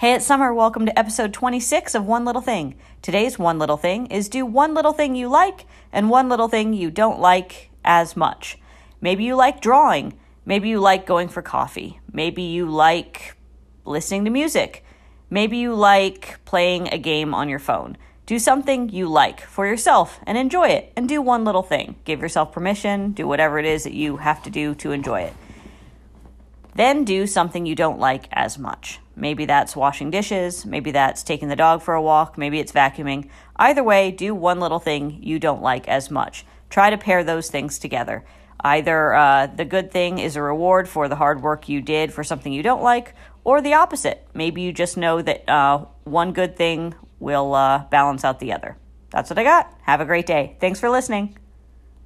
Hey, it's Summer. Welcome to episode 26 of One Little Thing. Today's one little thing is do one little thing you like and one little thing you don't like as much. Maybe you like drawing. Maybe you like going for coffee. Maybe you like listening to music. Maybe you like playing a game on your phone. Do something you like for yourself and enjoy it, and do one little thing. Give yourself permission. Do whatever it is that you have to do to enjoy it. Then do something you don't like as much. Maybe that's washing dishes. Maybe that's taking the dog for a walk. Maybe it's vacuuming. Either way, do one little thing you don't like as much. Try to pair those things together. Either the good thing is a reward for the hard work you did for something you don't like, or the opposite. Maybe you just know that one good thing will balance out the other. That's what I got. Have a great day. Thanks for listening.